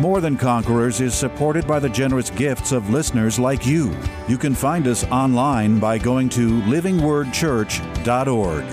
More Than Conquerors is supported by the generous gifts of listeners like you. You can find us online by going to livingwordchurch.org.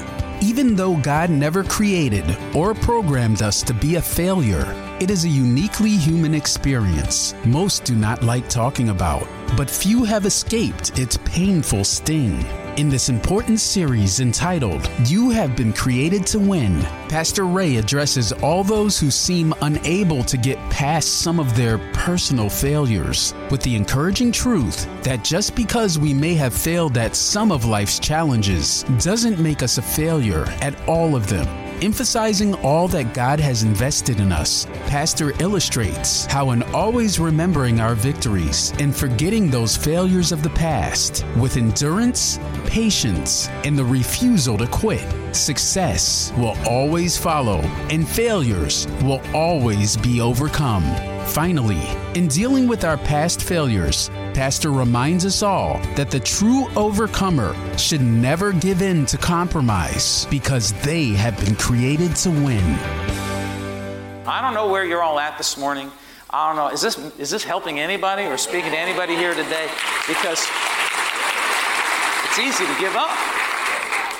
Even though God never created or programmed us to be a failure, it is a uniquely human experience most do not like talking about, but few have escaped its painful sting. In this important series entitled, You Have Been Created to Win, Pastor Ray addresses all those who seem unable to get past some of their personal failures with the encouraging truth that just because we may have failed at some of life's challenges doesn't make us a failure at all of them. Emphasizing all that God has invested in us, Pastor illustrates how in always remembering our victories and forgetting those failures of the past, with endurance, patience, and the refusal to quit, success will always follow and failures will always be overcome. Finally, in dealing with our past failures, Pastor reminds us all that the true overcomer should never give in to compromise because they have been created to win. I don't know where you're all at this morning. I don't know. Is this helping anybody or speaking to anybody here today? Because it's easy to give up.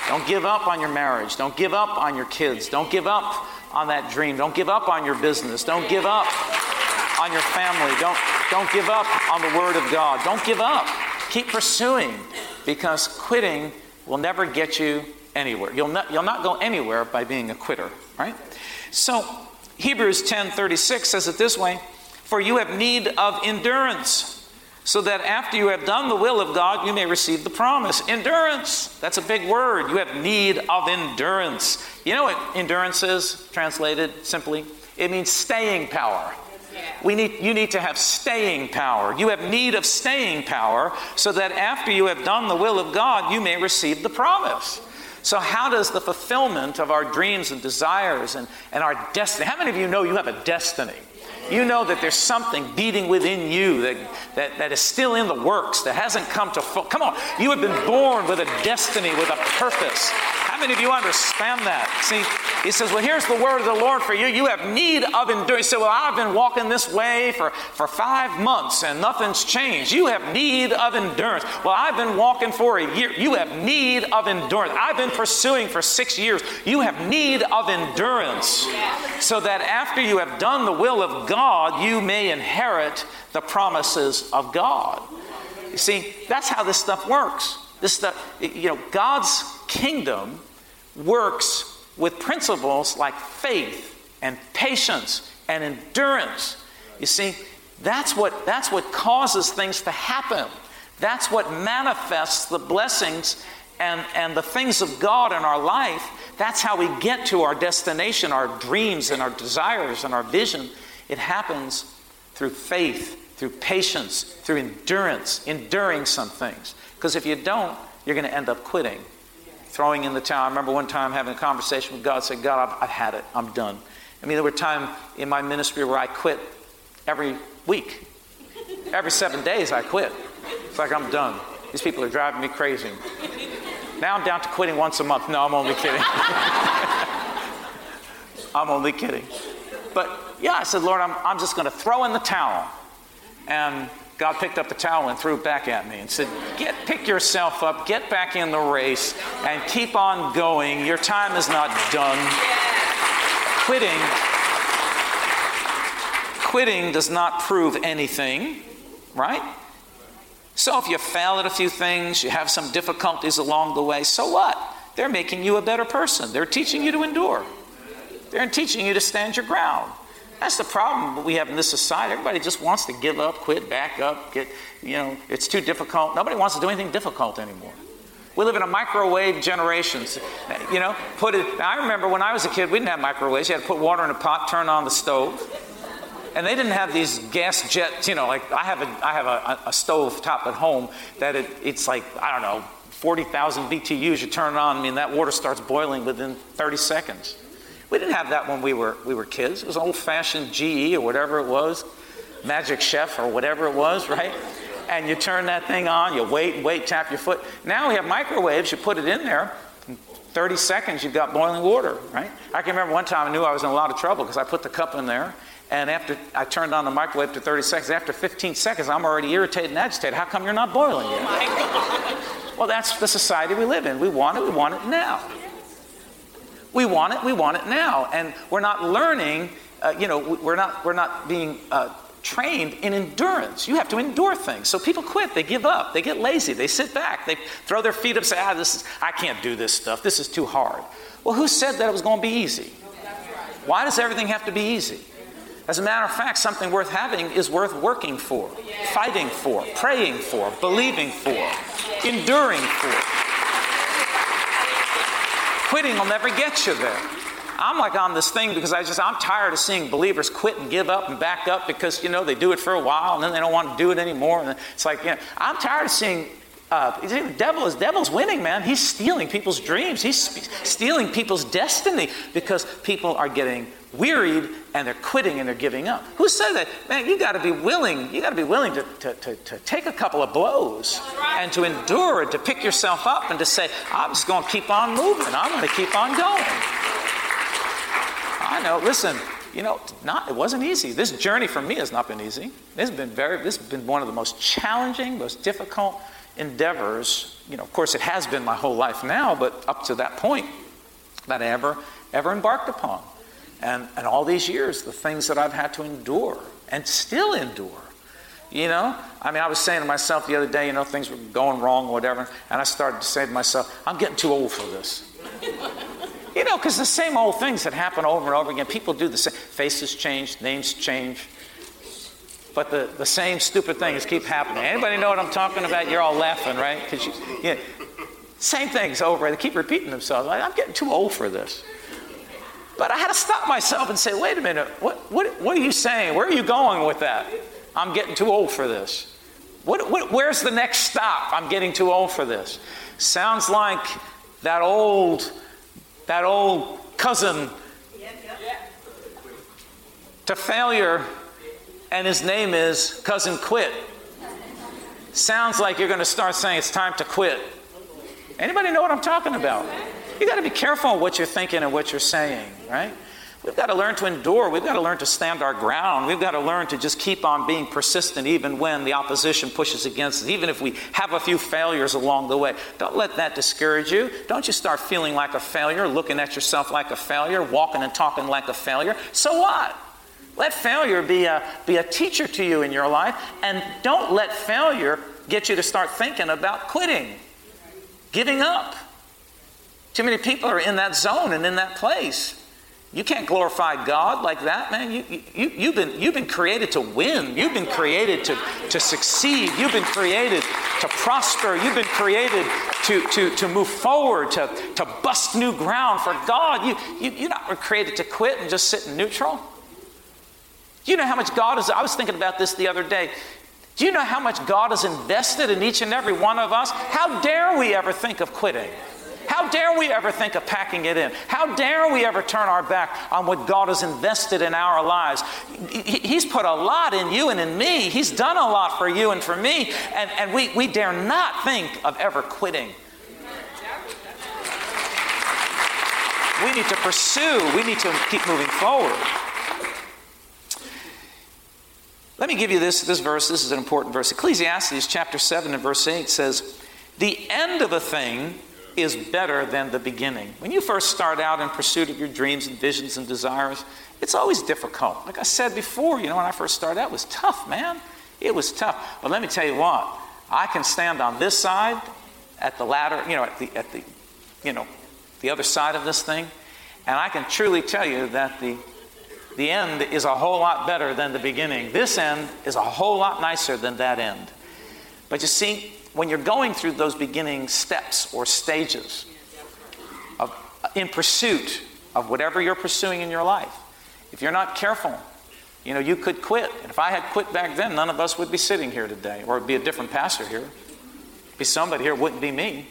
Don't give up on your marriage. Don't give up on your kids. Don't give up on that dream. Don't give up on your business. Don't give up on your family. Don't give up on the Word of God. Don't give up. Keep pursuing, because quitting will never get you anywhere. You'll not go anywhere by being a quitter, right? So Hebrews 10:36 says it this way, "For you have need of endurance, so that after you have done the will of God, you may receive the promise." Endurance, that's a big word. You have need of endurance. You know what endurance is, translated simply? It means staying power. You need to have staying power. You have need of staying power so that after you have done the will of God, you may receive the promise. So how does the fulfillment of our dreams and desires and our destiny? How many of you know you have a destiny? You know that there's something beating within you that is still in the works, that hasn't come to full. Come on, you have been born with a destiny, with a purpose. How many of you understand that? See, he says, well, here's the word of the Lord for you. You have need of endurance. So, well, I've been walking this way for 5 months and nothing's changed. You have need of endurance. Well, I've been walking for a year. You have need of endurance. I've been pursuing for 6 years. You have need of endurance so that after you have done the will of God, you may inherit the promises of God. You see, that's how this stuff works. This stuff, you know, God's kingdom works with principles like faith and patience and endurance. You see, that's what causes things to happen. That's what manifests the blessings and the things of God in our life. That's how we get to our destination, our dreams and our desires and our vision. It happens through faith, through patience, through endurance, enduring some things. Because if you don't, you're going to end up quitting, throwing in the towel. I remember one time having a conversation with God, saying, God, I've had it. I'm done. I mean, there were times in my ministry where I quit every week. Every 7 days I quit. It's like, I'm done. These people are driving me crazy. Now I'm down to quitting once a month. No, I'm only kidding. I'm only kidding. But yeah, I said, Lord, I'm just going to throw in the towel. And God picked up the towel and threw it back at me and said, pick yourself up, get back in the race, and keep on going. Your time is not done. Quitting does not prove anything, right? So if you fail at a few things, you have some difficulties along the way, so what? They're making you a better person. They're teaching you to endure. They're teaching you to stand your ground. That's the problem we have in this society. Everybody just wants to give up, quit, back up, it's too difficult. Nobody wants to do anything difficult anymore. We live in a microwave generation. I remember when I was a kid, we didn't have microwaves. You had to put water in a pot, turn on the stove. And they didn't have these gas jets, you know, like I have a stove top at home that it's like, I don't know, 40,000 BTUs. You turn it on, I mean, that water starts boiling within 30 seconds. We didn't have that when we were kids. It was old-fashioned GE or whatever it was, Magic Chef or whatever it was, right? And you turn that thing on, you wait, tap your foot. Now we have microwaves. You put it in there, in 30 seconds, you've got boiling water, right? I can remember one time I knew I was in a lot of trouble because I put the cup in there, and after I turned on the microwave to 30 seconds, after 15 seconds, I'm already irritated and agitated. How come you're not boiling yet? Oh my God. Well, that's the society we live in. We want it now. We want it now. And we're not learning, we're not being trained in endurance. You have to endure things. So people quit, they give up, they get lazy, they sit back, they throw their feet up, say, I can't do this stuff, this is too hard. Well, who said that it was going to be easy? Why does everything have to be easy? As a matter of fact, something worth having is worth working for, fighting for, praying for, believing for, enduring for. Quitting will never get you there. I'm like on this thing because I'm tired of seeing believers quit and give up and back up because, you know, they do it for a while and then they don't want to do it anymore. And it's like, you know, I'm tired of seeing, the devil's winning, man. He's stealing people's dreams. He's stealing people's destiny because people are getting wearied and they're quitting and they're giving up. Who said that? Man, you got to be willing. You got to be willing to take a couple of blows and to endure and to pick yourself up and to say, I'm just going to keep on moving. I'm going to keep on going. I know, listen, it wasn't easy. This journey for me has not been easy. This has been one of the most challenging, most difficult endeavors. You know, of course, it has been my whole life now, but up to that point that I ever embarked upon. And all these years, the things that I've had to endure and still endure, you know? I mean, I was saying to myself the other day, you know, things were going wrong or whatever, and I started to say to myself, I'm getting too old for this. You know, because the same old things that happen over and over again, people do the same. Faces change, names change. But the same stupid things keep happening. Anybody know what I'm talking about? You're all laughing, right? Because you know, same things over. They keep repeating themselves. Like, I'm getting too old for this. But I had to stop myself and say, wait a minute. What are you saying? Where are you going with that? I'm getting too old for this. Where's the next stop? I'm getting too old for this. Sounds like that old cousin to failure, and his name is Cousin Quit. Sounds like you're going to start saying it's time to quit. Anybody know what I'm talking about? You got to be careful what you're thinking and what you're saying, right? We've got to learn to endure. We've got to learn to stand our ground. We've got to learn to just keep on being persistent even when the opposition pushes against us, even if we have a few failures along the way. Don't let that discourage you. Don't you start feeling like a failure, looking at yourself like a failure, walking and talking like a failure. So what? Let failure be a teacher to you in your life, and don't let failure get you to start thinking about quitting, giving up. Too many people are in that zone and in that place. You can't glorify God like that, man. You've been created to win. You've been created to succeed. You've been created to prosper. You've been created to move forward, to bust new ground for God. You're not created to quit and just sit in neutral. Do you know how much God is? I was thinking about this the other day. Do you know how much God has invested in each and every one of us? How dare we ever think of quitting? How dare we ever think of packing it in? How dare we ever turn our back on what God has invested in our lives? He's put a lot in you and in me. He's done a lot for you and for me. And we dare not think of ever quitting. We need to pursue. We need to keep moving forward. Let me give you this verse. This is an important verse. Ecclesiastes chapter 7 and verse 8 says, the end of a thing is better than the beginning. When you first start out in pursuit of your dreams and visions and desires, it's always difficult. Like I said before, you know, when I first started out, it was tough, man. It was tough. But let me tell you what, I can stand on this side at the ladder, you know, the other side of this thing, and I can truly tell you that the end is a whole lot better than the beginning. This end is a whole lot nicer than that end. But you see, when you're going through those beginning steps or stages in pursuit of whatever you're pursuing in your life, if you're not careful, You know, you could quit. And if I had quit back then, none of us would be sitting here today, or it'd be a different pastor here. It'd be somebody here, wouldn't be me.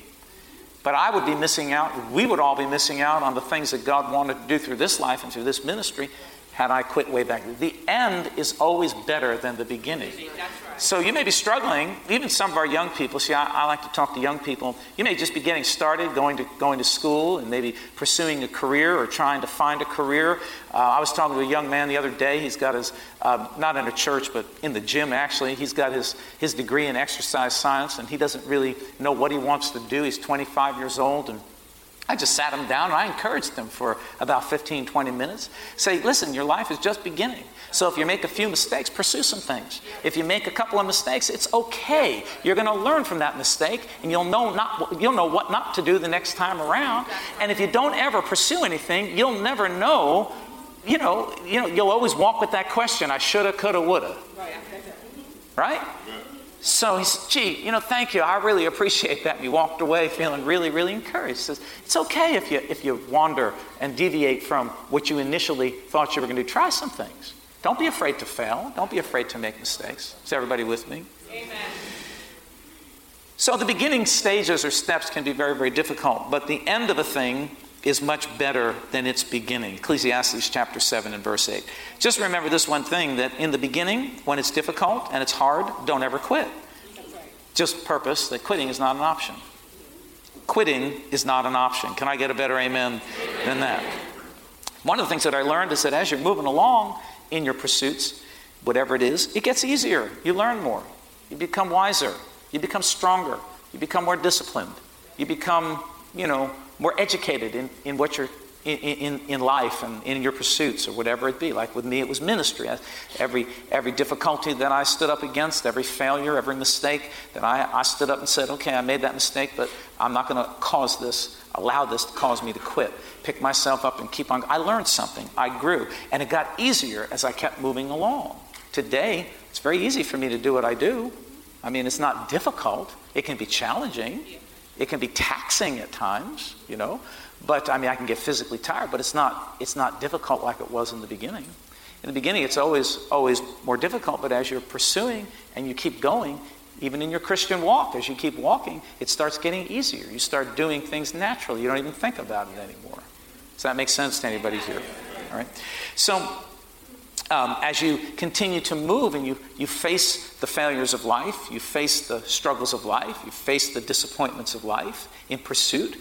But I would be missing out. We would all be missing out on the things that God wanted to do through this life and through this ministry had I quit way back then. The end is always better than the beginning. So you may be struggling. Even some of our young people, see, I like to talk to young people. You may just be getting started, going to school and maybe pursuing a career or trying to find a career. I was talking to a young man the other day. He's got his, not in a church, but in the gym actually. He's got his degree in exercise science, and he doesn't really know what he wants to do. He's 25 years old, and I just sat him down and I encouraged him for about 15, 20 minutes. Say, listen, your life is just beginning. So if you make a few mistakes, pursue some things. If you make a couple of mistakes, it's okay. You're going to learn from that mistake, and you'll know what not to do the next time around. And if you don't ever pursue anything, you'll never know. You know, you'll always walk with that question, I shoulda, coulda, woulda. Right? So he said, gee, you know, thank you. I really appreciate that. And he walked away feeling really, really encouraged. He says, it's okay if you wander and deviate from what you initially thought you were going to do. Try some things. Don't be afraid to fail. Don't be afraid to make mistakes. Is everybody with me? Amen. So the beginning stages or steps can be very, very difficult. But the end of a thing is much better than its beginning. Ecclesiastes chapter 7 and verse 8. Just remember this one thing, that in the beginning, when it's difficult and it's hard, don't ever quit. Just purpose that quitting is not an option. Quitting is not an option. Can I get a better amen than that? One of the things that I learned is that as you're moving along in your pursuits, whatever it is, it gets easier. You learn more. You become wiser. You become stronger. You become more disciplined. You become, more educated in what you're in life and in your pursuits or whatever it be. Like with me, it was ministry. Every difficulty that I stood up against, every failure, every mistake that I stood up and said, okay, I made that mistake, but I'm not going to allow this to cause me to quit. Pick myself up and keep on. I learned something. I grew. And it got easier as I kept moving along. Today, it's very easy for me to do what I do. I mean, it's not difficult. It can be challenging. It can be taxing at times, but I mean, I can get physically tired, but it's not difficult like it was in the beginning. In the beginning, it's always more difficult, but as you're pursuing and you keep going, even in your Christian walk, as you keep walking, it starts getting easier. You start doing things naturally. You don't even think about it anymore. Does that make sense to anybody here? All right. So as you continue to move and you face the failures of life, you face the struggles of life, you face the disappointments of life in pursuit,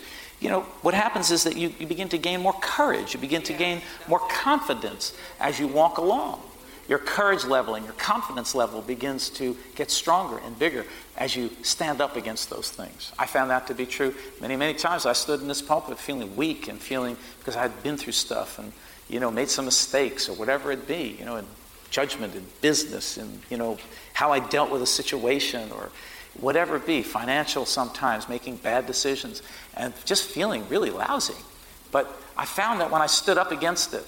what happens is that you begin to gain more courage. You begin to gain more confidence as you walk along. Your courage level and your confidence level begins to get stronger and bigger as you stand up against those things. I found that to be true many, many times. I stood in this pulpit feeling weak and feeling because I had been through stuff and made some mistakes or whatever it be, in judgment, in business, in, how I dealt with a situation or whatever it be, financial sometimes, making bad decisions, and just feeling really lousy. But I found that when I stood up against it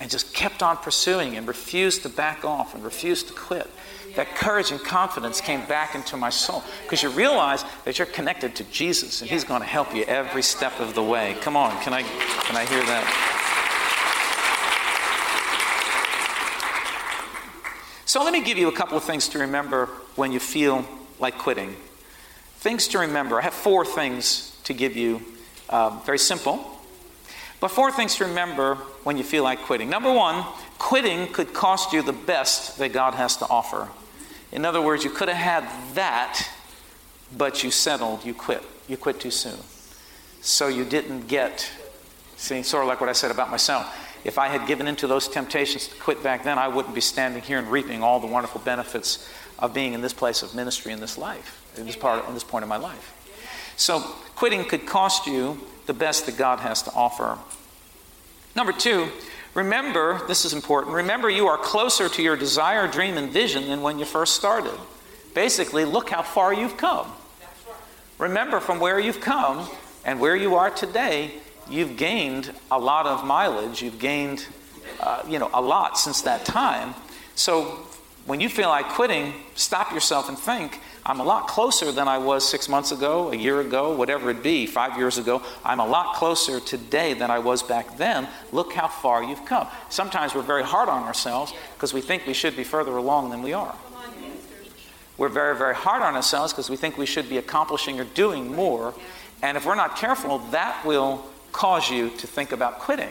and just kept on pursuing and refused to back off and refused to quit, that courage and confidence came back into my soul because you realize that you're connected to Jesus and He's going to help you every step of the way. Come on, can I hear that? So let me give you a couple of things to remember when you feel like quitting. Things to remember. I have 4 things to give you, very simple. But 4 things to remember when you feel like quitting. Number 1, quitting could cost you the best that God has to offer. In other words, you could have had that, but you settled, you quit. You quit too soon. So you didn't get, sort of like what I said about myself. If I had given into those temptations to quit back then, I wouldn't be standing here and reaping all the wonderful benefits of being in this place of ministry in this life, in this point of my life. So quitting could cost you the best that God has to offer. Number 2, remember, this is important, remember you are closer to your desire, dream, and vision than when you first started. Basically, look how far you've come. Remember from where you've come and where you are today, you've gained a lot of mileage. You've gained, a lot since that time. So When you feel like quitting, stop yourself and think, I'm a lot closer than I was 6 months ago, a year ago, whatever it be, 5 years ago. I'm a lot closer today than I was back then. Look how far you've come. Sometimes we're very hard on ourselves because we think we should be further along than we are. We're very, very hard on ourselves because we think we should be accomplishing or doing more. And if we're not careful, that will cause you to think about quitting.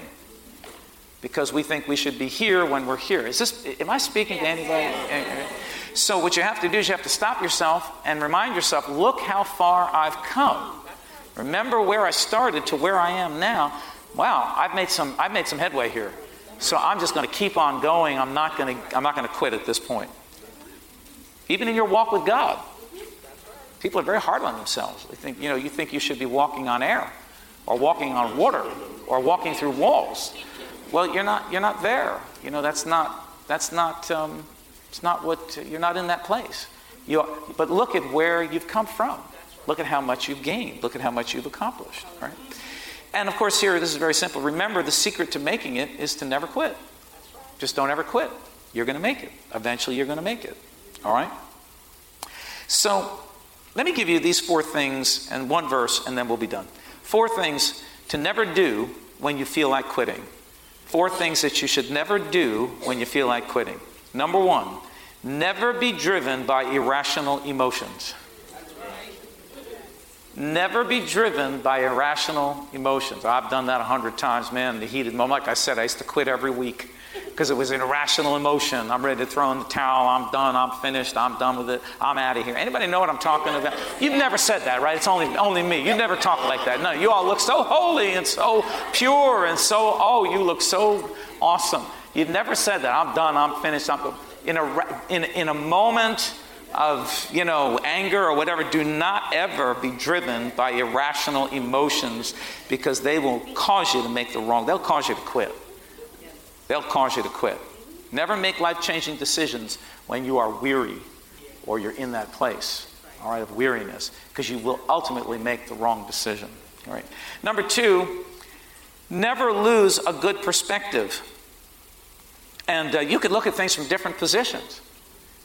Because we think we should be here when we're here. Am I speaking to anybody? Yes. So what you have to do is you have to stop yourself and remind yourself, look how far I've come. Remember where I started to where I am now. Wow, I've made some headway here. So I'm just going to keep on going. I'm not going to quit at this point. Even in your walk with God, people are very hard on themselves. They think, you think you should be walking on air or walking on water or walking through walls. Well, you're not there. You're not in that place. But look at where you've come from. Look at how much you've gained. Look at how much you've accomplished, right? And of course here, this is very simple. Remember, the secret to making it is to never quit. Just don't ever quit. You're going to make it. Eventually you're going to make it, all right? So let me give you these four things and one verse, and then we'll be done. Four things to never do when you feel like quitting. Four things that you should never do when you feel like quitting. Number one, never be driven by irrational emotions. Never be driven by irrational emotions. I've done that 100 times, man. The heated moment, like I said, I used to quit every week because it was an irrational emotion. I'm ready to throw in the towel. I'm done. I'm finished. I'm done with it. I'm out of here. Anybody know what I'm talking about? You've never said that, right? It's only me. You never talk like that. No, you all look so holy and so pure and so, oh, you look so awesome. You've never said that. I'm done. I'm finished. In a moment of, anger or whatever, do not ever be driven by irrational emotions, because they will cause you to make the wrong. They'll cause you to quit. They'll cause you to quit. Never make life-changing decisions when you are weary or you're in that place, all right, of weariness, because you will ultimately make the wrong decision, all right? Number two, never lose a good perspective. And you could look at things from different positions,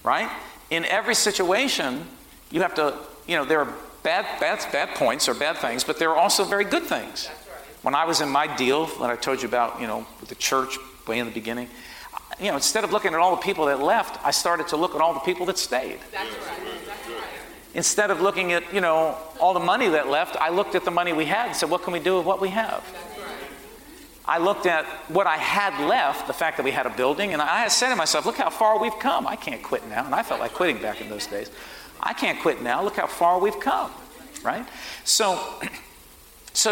right? In every situation, you have to, there are bad points or bad things, but there are also very good things. When I was in my deal that I told you about, with the church way in the beginning, instead of looking at all the people that left, I started to look at all the people that stayed. That's right. That's right. Instead of looking at, all the money that left, I looked at the money we had and said, what can we do with what we have? That's right. I looked at what I had left, the fact that we had a building, and I said to myself, look how far we've come. I can't quit now. And I felt like quitting back in those days. I can't quit now. Look how far we've come, right? So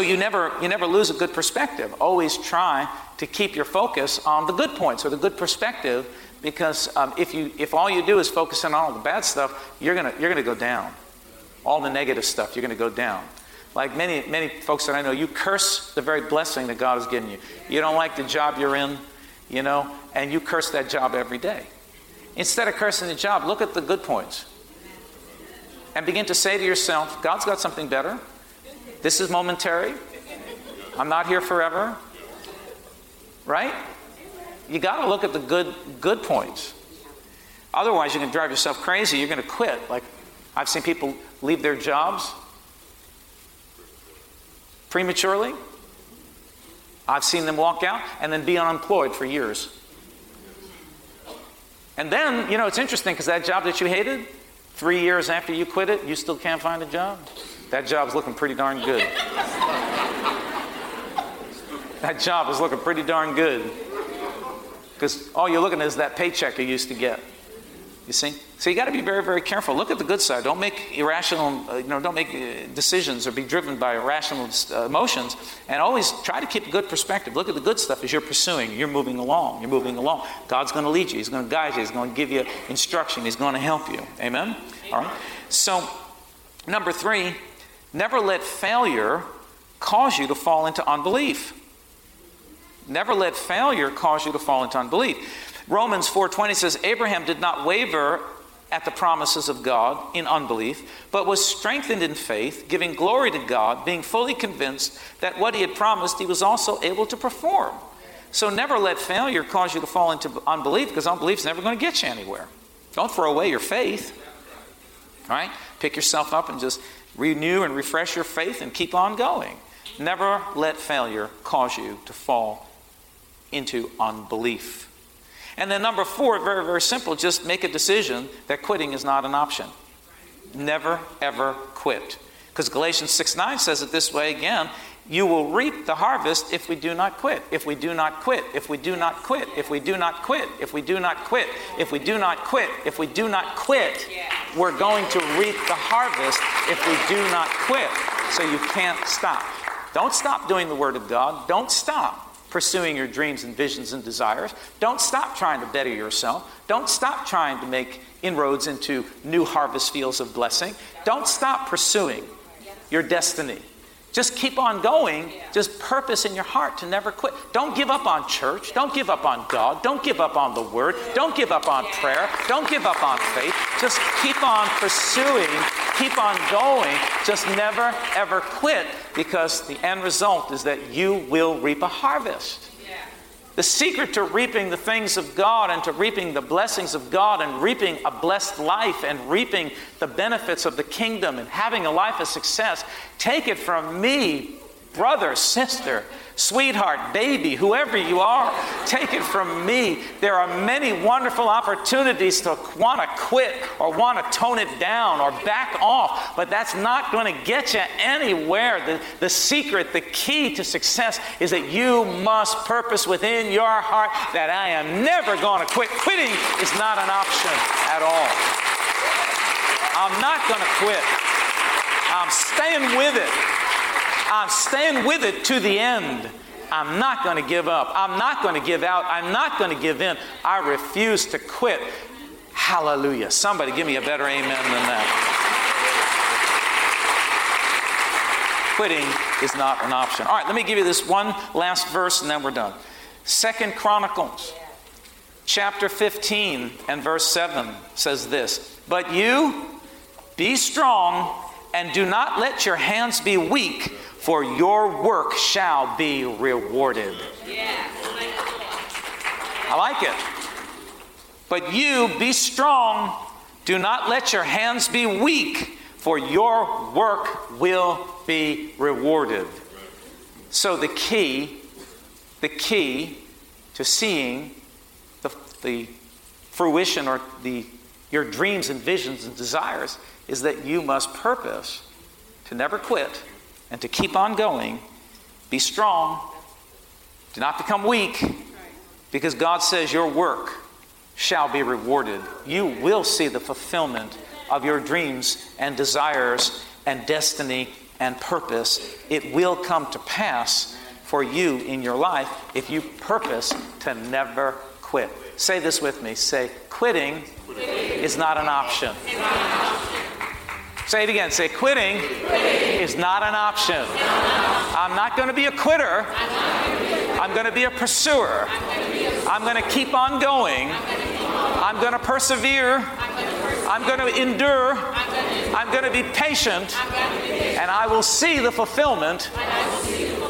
you never lose a good perspective. Always try to keep your focus on the good points or the good perspective, because if all you do is focus on all the bad stuff, you're gonna go down. All the negative stuff, you're gonna go down. Like many folks that I know, you curse the very blessing that God has given you. You don't like the job you're in, and you curse that job every day. Instead of cursing the job, look at the good points, and begin to say to yourself, God's got something better. This is momentary. I'm not here forever. Right? You got to look at the good points. Otherwise, you can drive yourself crazy. You're going to quit. Like, I've seen people leave their jobs prematurely. I've seen them walk out and then be unemployed for years. And then, it's interesting, because that job that you hated, 3 years after you quit it, you still can't find a job. That job's looking pretty darn good. That job is looking pretty darn good. Because all you're looking at is that paycheck you used to get. You see? So you got to be very, very careful. Look at the good side. Don't make irrational, don't make decisions or be driven by irrational emotions. And always try to keep a good perspective. Look at the good stuff as you're pursuing. You're moving along. You're moving along. God's going to lead you. He's going to guide you. He's going to give you instruction. He's going to help you. Amen? All right? So, number three, never let failure cause you to fall into unbelief. Never let failure cause you to fall into unbelief. Romans 4:20 says, Abraham did not waver at the promises of God in unbelief, but was strengthened in faith, giving glory to God, being fully convinced that what he had promised he was also able to perform. So never let failure cause you to fall into unbelief, because unbelief is never going to get you anywhere. Don't throw away your faith. All right? Pick yourself up and just renew and refresh your faith and keep on going. Never let failure cause you to fall into unbelief. And then number 4, very, very simple, just make a decision that quitting is not an option. Never, ever quit. Because Galatians 6:9 says it this way again, you will reap the harvest if we do not quit, if we do not quit, if we do not quit, if we do not quit, if we do not quit, if we do not quit, if we do not quit, we're going to reap the harvest if we do not quit. So you can't stop. Don't stop doing the Word of God. Don't stop pursuing your dreams and visions and desires. Don't stop trying to better yourself. Don't stop trying to make inroads into new harvest fields of blessing. Don't stop pursuing your destiny. Just keep on going. Just purpose in your heart to never quit. Don't give up on church. Don't give up on God. Don't give up on the Word. Don't give up on prayer. Don't give up on faith. Just keep on pursuing. Keep on going. Just never, ever quit, because the end result is that you will reap a harvest. The secret to reaping the things of God and to reaping the blessings of God and reaping a blessed life and reaping the benefits of the kingdom and having a life of success, take it from me, brother, sister, sweetheart, baby, whoever you are, take it from me. There are many wonderful opportunities to want to quit or want to tone it down or back off, but that's not going to get you anywhere. The secret, the key to success is that you must purpose within your heart that I am never going to quit. Quitting is not an option at all. I'm not going to quit. I'm staying with it. I'm staying with it to the end. I'm not going to give up. I'm not going to give out. I'm not going to give in. I refuse to quit. Hallelujah. Somebody give me a better amen than that. Quitting is not an option. All right, let me give you this one last verse and then we're done. 2 Chronicles chapter 15 and verse 7 says this, but you be strong and do not let your hands be weak, for your work shall be rewarded. Yeah. I like it. But you be strong. Do not let your hands be weak, for your work will be rewarded. So the key to seeing the fruition or your dreams and visions and desires is that you must purpose to never quit and to keep on going. Be strong. Do not become weak, because God says your work shall be rewarded. You will see the fulfillment of your dreams and desires and destiny and purpose. It will come to pass for you in your life if you purpose to never quit. Say this with me. Say, quitting is not an option. Say it again. Say, quitting is not an option. I'm not going to be a quitter. I'm going to be a pursuer. I'm going to keep on going. I'm going to persevere. I'm going to endure. I'm going to be patient. And I will see the fulfillment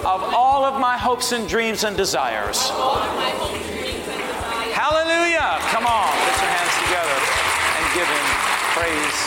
of all of my hopes and dreams and desires. Hallelujah. Come on. Put your hands together and give Him praise.